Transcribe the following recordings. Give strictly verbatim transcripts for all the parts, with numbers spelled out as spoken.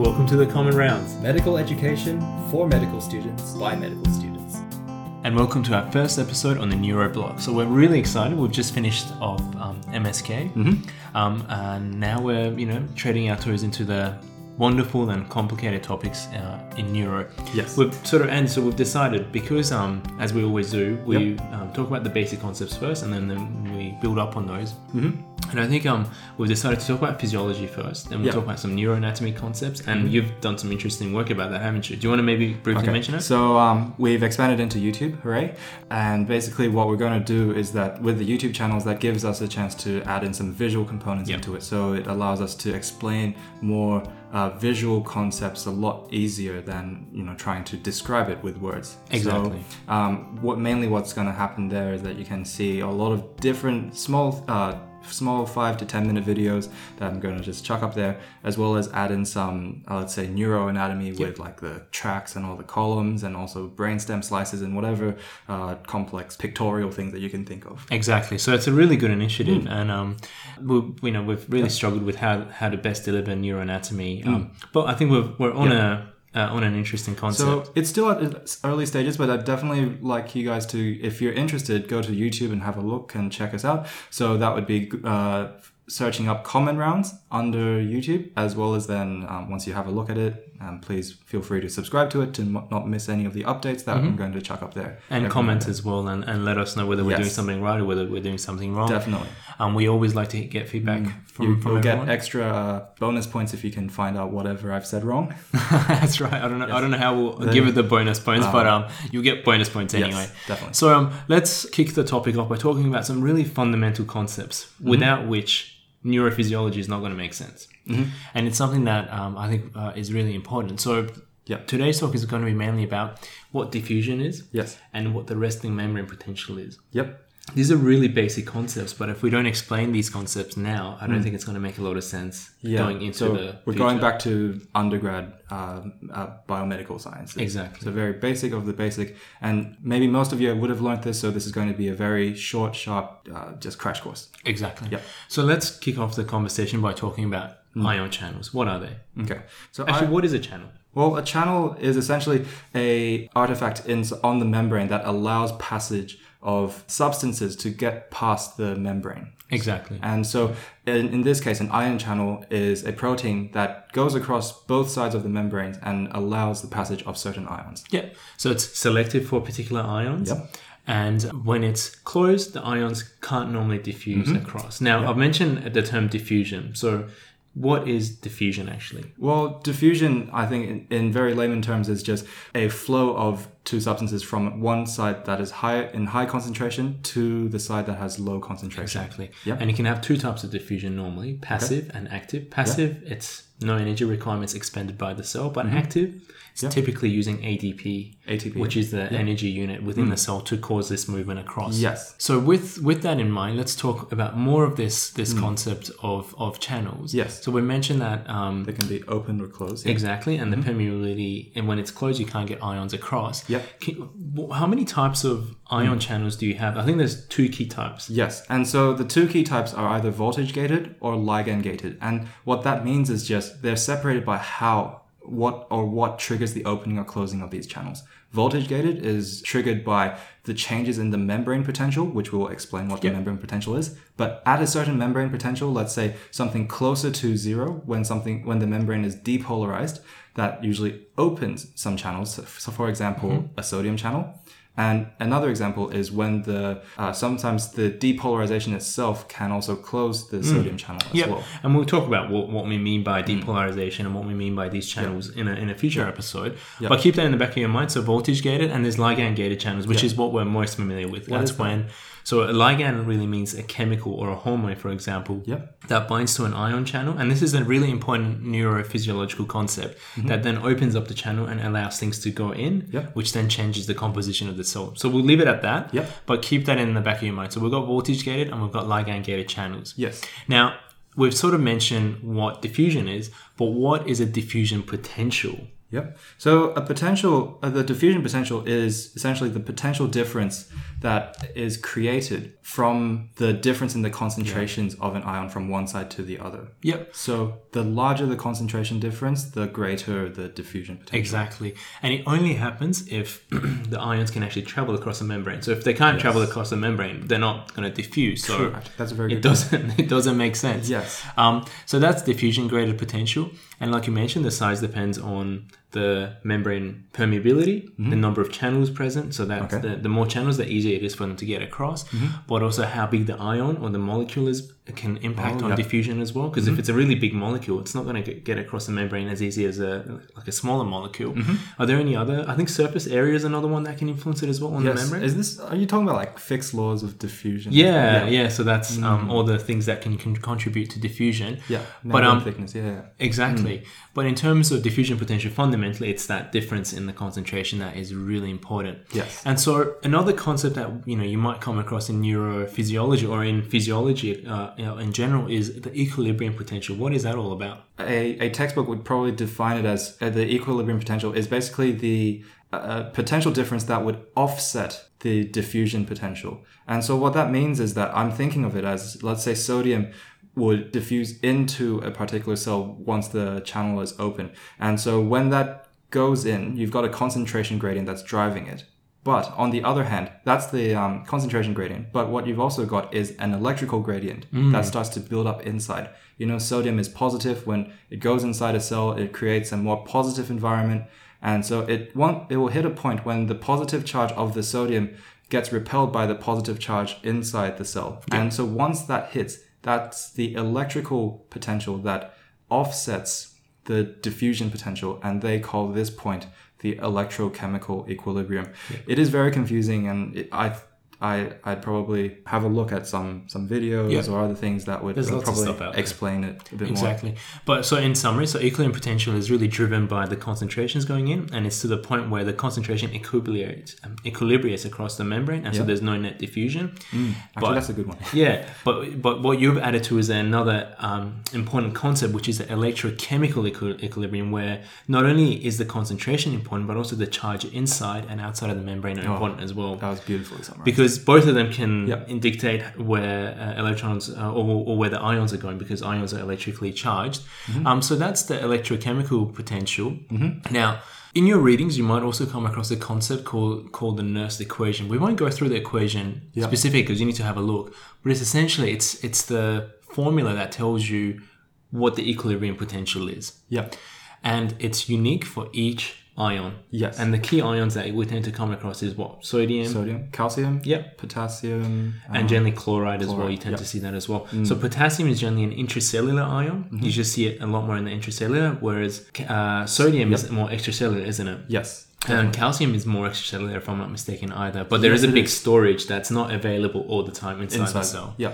Welcome to the Common Rounds, medical education for medical students by medical students. And welcome to our first episode on the neuroblog. So we're really excited. We've just finished off um, M S K, mm-hmm. um, and now we're you know treading our toes into the wonderful and complicated topics uh, in neuro. Yes. We've sort of, and so we've decided, because um, as we always do, we yep. um, talk about the basic concepts first, and then, then we build up on those. Mm-hmm. And I think um, we've decided to talk about physiology first, and we'll yep. talk about some neuroanatomy concepts, and mm-hmm. you've done some interesting work about that, haven't you? Do you want to maybe briefly okay. mention it? So um, we've expanded into YouTube, hooray, and basically what we're going to do is that with the YouTube channels, that gives us a chance to add in some visual components yep. into it, so it allows us to explain more uh, visual concepts a lot easier than you know trying to describe it with words. Exactly. So, um, what mainly what's going to happen there is that you can see a lot of different small uh, small five to ten minute videos that I'm going to just chuck up there, as well as add in some, uh, let's say, neuroanatomy yep. with like the tracts and all the columns, and also brainstem slices and whatever uh, complex pictorial things that you can think of. Exactly. So it's a really good initiative, mm. and um, we, you know, we've really yeah. struggled with how how to best deliver neuroanatomy, um, mm. but I think we're we're on yeah. a Uh, on an interesting concept. So it's still at early stages, but I'd definitely like you guys to, if you're interested, go to YouTube and have a look and check us out. So that would be uh, searching up Common Rounds under YouTube, as well as then um, once you have a look at it, um, please feel free to subscribe to it to m- not miss any of the updates that mm-hmm. I'm going to chuck up there. And comment day. as well, and, and let us know whether we're yes. doing something right or whether we're doing something wrong. Definitely. Um, we always like to get feedback mm. from, you, from you'll everyone. Get extra uh, bonus points if you can find out whatever I've said wrong. That's right. I don't know. Yes. I don't know how we'll then, give it the bonus points, um, but um, you'll get bonus points anyway. Yes, definitely. So um, let's kick the topic off by talking about some really fundamental concepts, mm-hmm. without which neurophysiology is not going to make sense, mm-hmm. and it's something that um, I think uh, is really important. So yep. today's talk is going to be mainly about what diffusion is, yes, and what the resting membrane potential is. Yep. These are really basic concepts, but if we don't explain these concepts now, I don't mm. think it's going to make a lot of sense yeah. going into so the future. We're going back to undergrad uh, uh, biomedical science. Exactly. So very basic of the basic. And maybe most of you would have learned this, so this is going to be a very short, sharp, uh, just crash course. Exactly. Yep. So let's kick off the conversation by talking about mm. ion channels. What are they? Okay. So Actually, I- what is a channel? Well, a channel is essentially a artifact in, on the membrane that allows passage of substances to get past the membrane. Exactly. And so in, in this case, an ion channel is a protein that goes across both sides of the membranes and allows the passage of certain ions. Yep. So it's selective for particular ions. Yep. And when it's closed, the ions can't normally diffuse mm-hmm. across. Now, yep. I've mentioned the term diffusion. So what is diffusion actually? Well, diffusion, I think in, in very layman terms, is just a flow of two substances from one side that is high in high concentration to the side that has low concentration. Exactly. Yep. And you can have two types of diffusion normally, passive okay. and active. Passive, yep. it's no energy requirements expended by the cell, but mm-hmm. active, it's yep. typically using A T P, A T P which is the yep. energy unit within mm. the cell to cause this movement across. Yes. So with, with that in mind, let's talk about more of this this mm. concept of, of channels. Yes. So we mentioned that Um, they can be open or closed. Yeah. Exactly. And mm-hmm. the permeability, and when it's closed, you can't get ions across. Yep. Can, how many types of ion mm. channels do you have? I think there's two key types. Yes. And so the two key types are either voltage gated or ligand gated. And what that means is just they're separated by how, what, or what triggers the opening or closing of these channels. Voltage gated is triggered by the changes in the membrane potential, which we'll explain what yep. the membrane potential is. But at a certain membrane potential, let's say something closer to zero, when something when the membrane is depolarized, that usually opens some channels. So, for example, mm-hmm. a sodium channel. And another example is when the uh, sometimes the depolarization itself can also close the mm. sodium channel as yep. well. And we'll talk about what, what we mean by depolarization mm. and what we mean by these channels yep. in a in a future yep. episode. Yep. But keep that in the back of your mind. So voltage gated, and there's ligand gated channels, which yep. is what we're most familiar with. What That's when that? So a ligand really means a chemical or a hormone, for example, yep. that binds to an ion channel. And this is a really important neurophysiological concept mm-hmm. that then opens up the channel and allows things to go in, yep. which then changes the composition of the cell. So we'll leave it at that, yep. but keep that in the back of your mind. So we've got voltage gated and we've got ligand gated channels. Yes. Now, we've sort of mentioned what diffusion is, but what is a diffusion potential? Yep. So a potential, uh, the diffusion potential is essentially the potential difference that is created from the difference in the concentrations yeah. of an ion from one side to the other. Yep. So the larger the concentration difference, the greater the diffusion potential. Exactly. And it only happens if the ions can actually travel across a membrane. So if they can't yes. travel across a membrane, they're not going to diffuse. So Correct. That's a very it good doesn't point. It doesn't make sense. Yes. Um, so that's diffusion graded potential. And like you mentioned, the size depends on the membrane permeability, mm-hmm. the number of channels present. So that's okay. the, the more channels, the easier it is for them to get across, mm-hmm. but also how big the ion or the molecule is can impact oh, on yeah. diffusion as well. Because mm-hmm. if it's a really big molecule, it's not going to get across the membrane as easy as a like a smaller molecule. Mm-hmm. Are there any other? I think surface area is another one that can influence it as well on yes. the membrane. Is this? Are you talking about like fixed laws of diffusion? Yeah, yeah. yeah. So that's mm-hmm. um, all the things that can, can contribute to diffusion. Yeah, but um, thickness. Yeah, yeah. exactly. Mm-hmm. But in terms of diffusion potential, fundamentally, it's that difference in the concentration that is really important. Yes. And so another concept that you know you might come across in neurophysiology or in physiology. Uh, You know, in general, is the equilibrium potential. What is that all about? A, a textbook would probably define it as uh, the equilibrium potential is basically the uh, potential difference that would offset the diffusion potential. And so what that means is that I'm thinking of it as, let's say, sodium would diffuse into a particular cell once the channel is open. And so when that goes in, you've got a concentration gradient that's driving it. But on the other hand, that's the um, concentration gradient. But what you've also got is an electrical gradient mm. that starts to build up inside. You know, sodium is positive. When it goes inside a cell, it creates a more positive environment. And so it won't, it will hit a point when the positive charge of the sodium gets repelled by the positive charge inside the cell. Yeah. And so once that hits, that's the electrical potential that offsets the diffusion potential. And they call this point the electrochemical equilibrium. Yeah. It is very confusing, and it, I, I, I'd probably have a look at some some videos yeah. or other things that would probably explain it a bit more. Exactly. But so in summary, so equilibrium potential is really driven by the concentrations going in, and it's to the point where the concentration equilibrates, um, equilibrates across the membrane, and yeah. so there's no net diffusion. Mm, actually, but, that's a good one. yeah. But but what you've added to is another um, important concept, which is the electrochemical equi- equilibrium, where not only is the concentration important, but also the charge inside and outside of the membrane are oh, important as well. That was beautifully summarized. Because both of them can yep. dictate where uh, electrons uh, or, or where the ions are going, because ions are electrically charged. Mm-hmm. Um, so that's the electrochemical potential. Mm-hmm. Now, in your readings, you might also come across a concept called called the Nernst equation. We won't go through the equation yep. specifically because you need to have a look, but it's essentially it's it's the formula that tells you what the equilibrium potential is. Yeah, and it's unique for each ion. Yes. And the key ions that we tend to come across is what? Sodium. Sodium. Calcium. Yep. Potassium. Um, and generally chloride, chloride as well. You tend yep. to see that as well. Mm. So potassium is generally an intracellular ion. Mm-hmm. You just see it a lot more in the intracellular, whereas uh, sodium yep. is more extracellular, isn't it? Yes. Definitely. And calcium is more extracellular, if I'm not mistaken, either. But there yes, is a big is. storage that's not available all the time inside, inside. the cell. Yeah.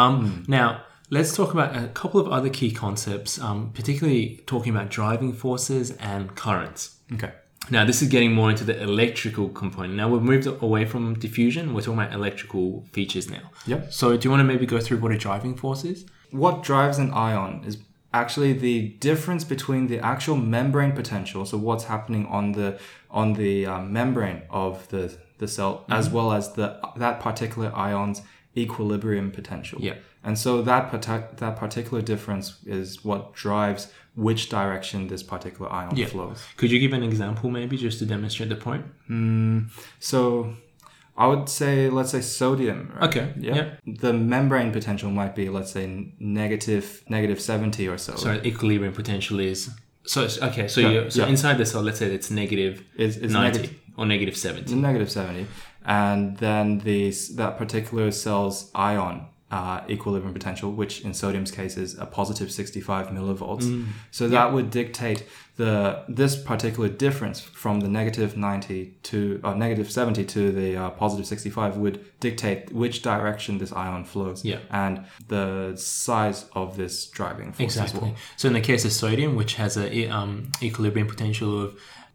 Um, mm. Now, let's talk about a couple of other key concepts, um, particularly talking about driving forces and currents. Okay. Now, this is getting more into the electrical component. Now, we've moved away from diffusion. We're talking about electrical features now. Yep. So do you want to maybe go through what a driving force is? What drives an ion is actually the difference between the actual membrane potential, so what's happening on the on the uh, membrane of the, the cell, mm-hmm. as well as the that particular ion's equilibrium potential. Yeah. And so that part- that particular difference is what drives which direction this particular ion yeah. flows. Could you give an example maybe just to demonstrate the point? Mm, so I would say, let's say sodium. Right? Okay. Yeah. yeah. The membrane potential might be, let's say, negative, negative seventy or so. So equilibrium potential is... So, okay. So, yeah, you're, so yeah. inside the cell, let's say it's negative it's, it's ninety negative, or negative seventy. Negative seventy. And then the, that particular cell's ion... Uh, equilibrium potential, which in sodium's case is a positive sixty-five millivolts. Mm. So that yeah. would dictate the this particular difference from the negative ninety to uh, negative seventy to the uh, positive sixty-five would dictate which direction this ion flows yeah. and the size of this driving force. Exactly. As well. So in the case of sodium, which has a um, equilibrium potential of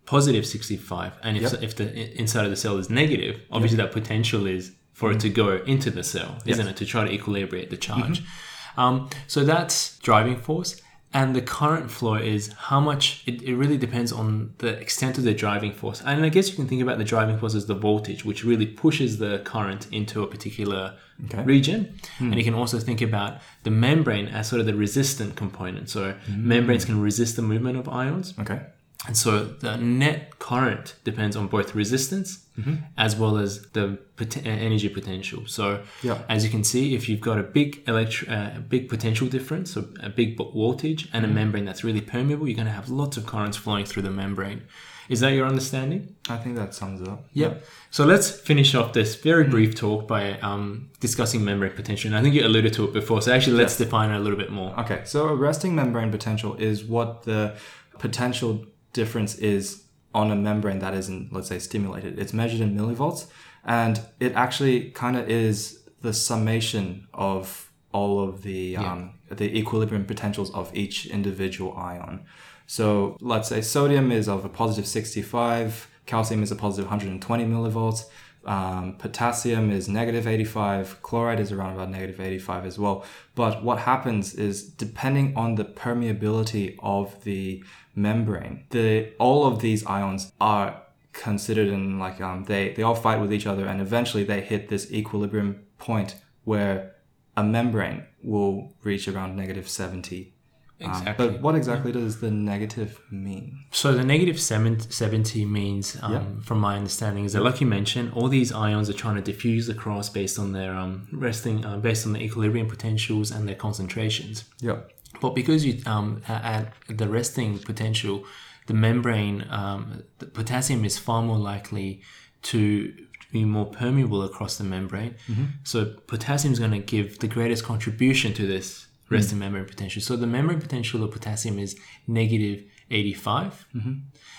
positive sixty-five, and if yep. so, if the inside of the cell is negative, obviously yep. that potential is for it to go into the cell, isn't yes. it, to try to equilibrate the charge. Mm-hmm. Um, so that's driving force. And the current flow is how much, it, it really depends on the extent of the driving force. And I guess you can think about the driving force as the voltage, which really pushes the current into a particular okay. region. Mm. And you can also think about the membrane as sort of the resistant component. So mm. membranes can resist the movement of ions. Okay. And so the net current depends on both resistance mm-hmm. as well as the pot- energy potential. So yeah. as you can see, if you've got a big electro- uh, big potential difference, so a big voltage and a membrane that's really permeable, you're going to have lots of currents flowing through the membrane. Is that your understanding? I think that sums it up. Yep. Yeah. So let's finish off this very mm-hmm. brief talk by um, discussing membrane potential. And I think you alluded to it before. So actually, let's yes. define it a little bit more. Okay. So a resting membrane potential is what the potential difference is on a membrane that isn't, let's say, stimulated. It's measured in millivolts, and it actually kind of is the summation of all of the yeah. um, the equilibrium potentials of each individual ion. So let's say sodium is of a positive sixty-five, calcium is a positive one hundred twenty millivolts, um, potassium is negative eighty-five, chloride is around about negative eighty-five as well. But what happens is, depending on the permeability of the membrane, the all of these ions are considered in like um they they all fight with each other, and eventually they hit this equilibrium point where a membrane will reach around negative seventy. Exactly. Um, but what exactly yeah. does the negative mean? So the negative seventy means, um, yep. from my understanding, is that, like you mentioned, all these ions are trying to diffuse across based on their um resting uh, based on the equilibrium potentials and their concentrations. Yeah. But because you um, at the resting potential, the membrane, um, the potassium is far more likely to be more permeable across the membrane. Mm-hmm. So potassium is going to give the greatest contribution to this resting mm-hmm. membrane potential. So the membrane potential of potassium is negative eighty-five. Mm-hmm.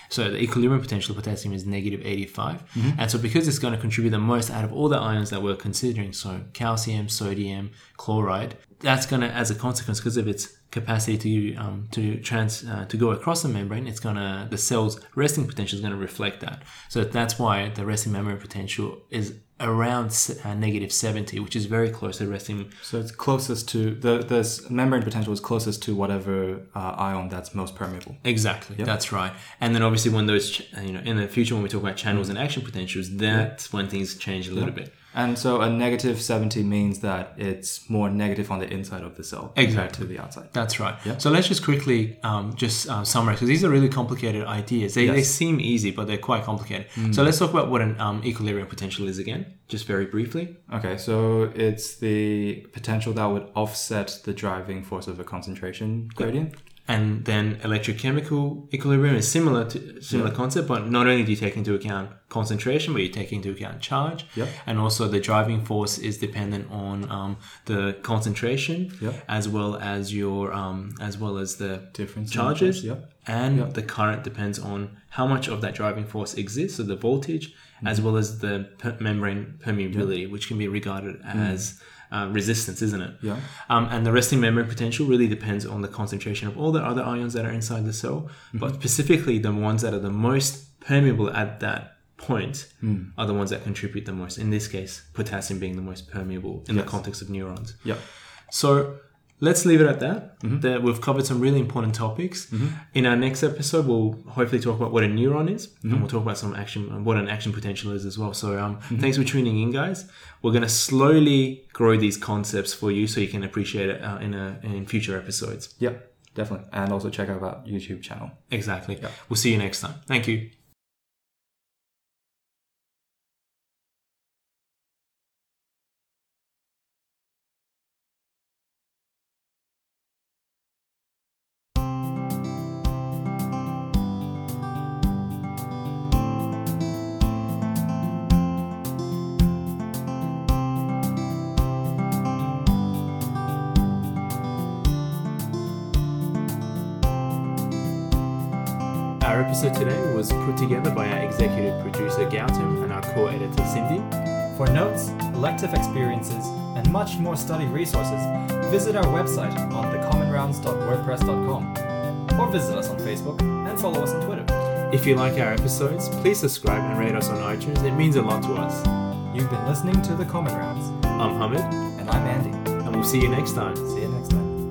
So the equilibrium potential of potassium is negative eighty-five. Mm-hmm. And so because it's going to contribute the most out of all the ions that we're considering, so calcium, sodium, chloride, that's going to, as a consequence, because of its capacity to um, to trans uh, to go across the membrane, it's gonna the cell's resting potential is gonna reflect that. So that's why the resting membrane potential is around uh, negative seventy, which is very close to resting. So it's closest to the this membrane potential is closest to whatever uh, ion that's most permeable. Exactly, yep. That's right. And then obviously when those ch- you know in the future when we talk about channels mm-hmm. and action potentials, that's yep. when things change a little yep. bit. And so a negative seventy means that it's more negative on the inside of the cell exactly. compared to the outside. That's right. Yeah. So let's just quickly um, just uh, summarize, because these are really complicated ideas. They yes. they seem easy, but they're quite complicated. Mm. So let's talk about what an um, equilibrium potential is again, just very briefly. Okay, so it's the potential that would offset the driving force of a concentration gradient. Good. And then electrochemical equilibrium is similar to similar yeah. concept, but not only do you take into account concentration, but you take into account charge. Yep. And also the driving force is dependent on um, the concentration yep. as well as your um, as well as the difference charges. Yep. And yep. the current depends on how much of that driving force exists, so the voltage, mm-hmm. as well as the per- membrane permeability, yep. which can be regarded as mm. Uh, resistance, isn't it? Yeah. Um, and the resting membrane potential really depends on the concentration of all the other ions that are inside the cell, mm-hmm. but specifically the ones that are the most permeable at that point mm. are the ones that contribute the most. In this case, potassium being the most permeable in yes. the context of neurons. Yeah. So let's leave it at that. Mm-hmm. That we've covered some really important topics. Mm-hmm. In our next episode, we'll hopefully talk about what a neuron is, mm-hmm. and we'll talk about some action, what an action potential is as well. So um, mm-hmm. thanks for tuning in, guys. We're going to slowly grow these concepts for you so you can appreciate it uh, in a, in future episodes. Yeah, definitely. And also check out our YouTube channel. Exactly. Yeah. We'll see you next time. Thank you. Our episode today was put together by our executive producer Gautam and our core editor Cindy. For notes, elective experiences, and much more study resources, visit our website on the common rounds dot wordpress dot com or visit us on Facebook and follow us on Twitter. If you like our episodes, please subscribe and rate us on iTunes. It means a lot to us. You've been listening to The Common Rounds. I'm Hamid. And I'm Andy. And we'll see you next time. See you next time.